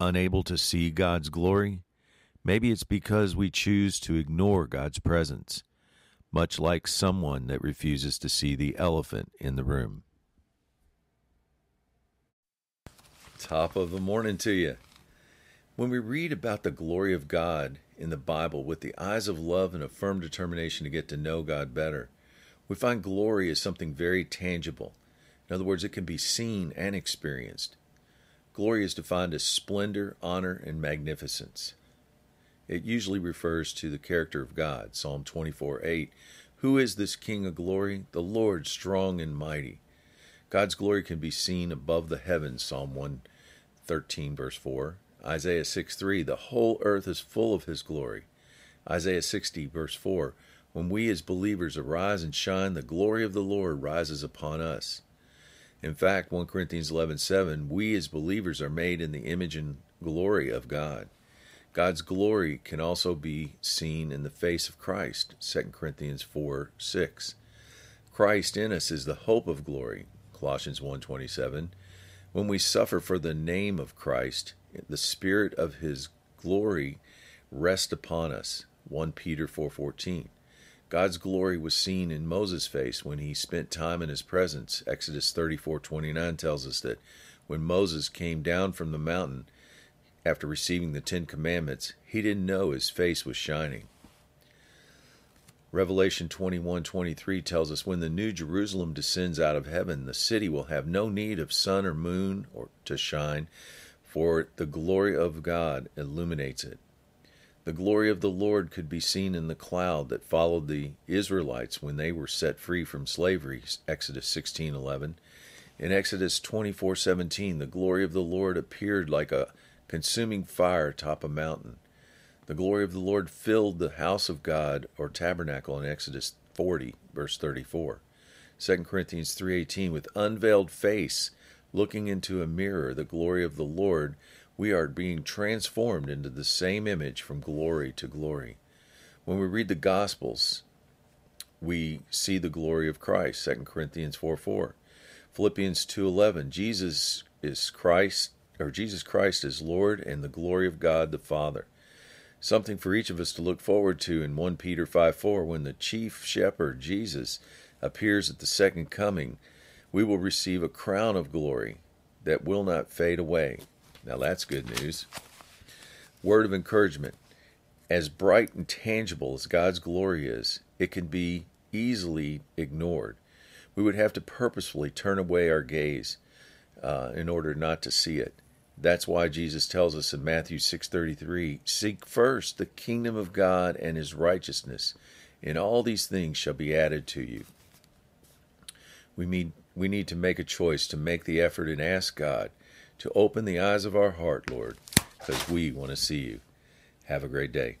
unable to see God's glory? Maybe it's because we choose to ignore God's presence, much like someone that refuses to see the elephant in the room. Top of the morning to you. When we read about the glory of God in the Bible with the eyes of love and a firm determination to get to know God better, we find glory as something very tangible. In other words, it can be seen and experienced. Glory is defined as splendor, honor, and magnificence. It usually refers to the character of God. Psalm 24:8, "Who is this King of glory? The Lord strong and mighty." God's glory can be seen above the heavens. Psalm 113, verse 4. Isaiah 6:3, "The whole earth is full of His glory." Isaiah 60, verse 4, "When we as believers arise and shine, the glory of the Lord rises upon us." In fact, 1 Corinthians 11:7, "We as believers are made in the image and glory of God." God's glory can also be seen in the face of Christ, 2 Corinthians 4:6. "Christ in us is the hope of glory," Colossians 1:27. "When we suffer for the name of Christ, the Spirit of His glory rests upon us," 1 Peter 4:14. God's glory was seen in Moses' face when he spent time in His presence. Exodus 34:29 tells us that when Moses came down from the mountain, after receiving the Ten Commandments, he didn't know his face was shining. Revelation 21:23 tells us, "When the new Jerusalem descends out of heaven, the city will have no need of sun or moon or to shine, for the glory of God illuminates it." The glory of the Lord could be seen in the cloud that followed the Israelites when they were set free from slavery, Exodus 16:11. In Exodus 24:17, "The glory of the Lord appeared like a consuming fire atop a mountain." The glory of the Lord filled the house of God, or tabernacle, in Exodus 40, verse 34. 2 Corinthians 3:18, "With unveiled face, looking into a mirror, the glory of the Lord, we are being transformed into the same image from glory to glory." When we read the Gospels, we see the glory of Christ, 2 Corinthians 4:4. Philippians 2:11, Jesus Christ is Lord, and the glory of God the Father. Something for each of us to look forward to in 1 Peter 5:4, "When the chief shepherd, Jesus, appears at the second coming, we will receive a crown of glory that will not fade away." Now that's good news. Word of encouragement. As bright and tangible as God's glory is, it can be easily ignored. We would have to purposefully turn away our gaze in order not to see it. That's why Jesus tells us in Matthew 6:33, "Seek first the kingdom of God and His righteousness, and all these things shall be added to you." We need to make a choice to make the effort and ask God to open the eyes of our heart, Lord, because we want to see You. Have a great day.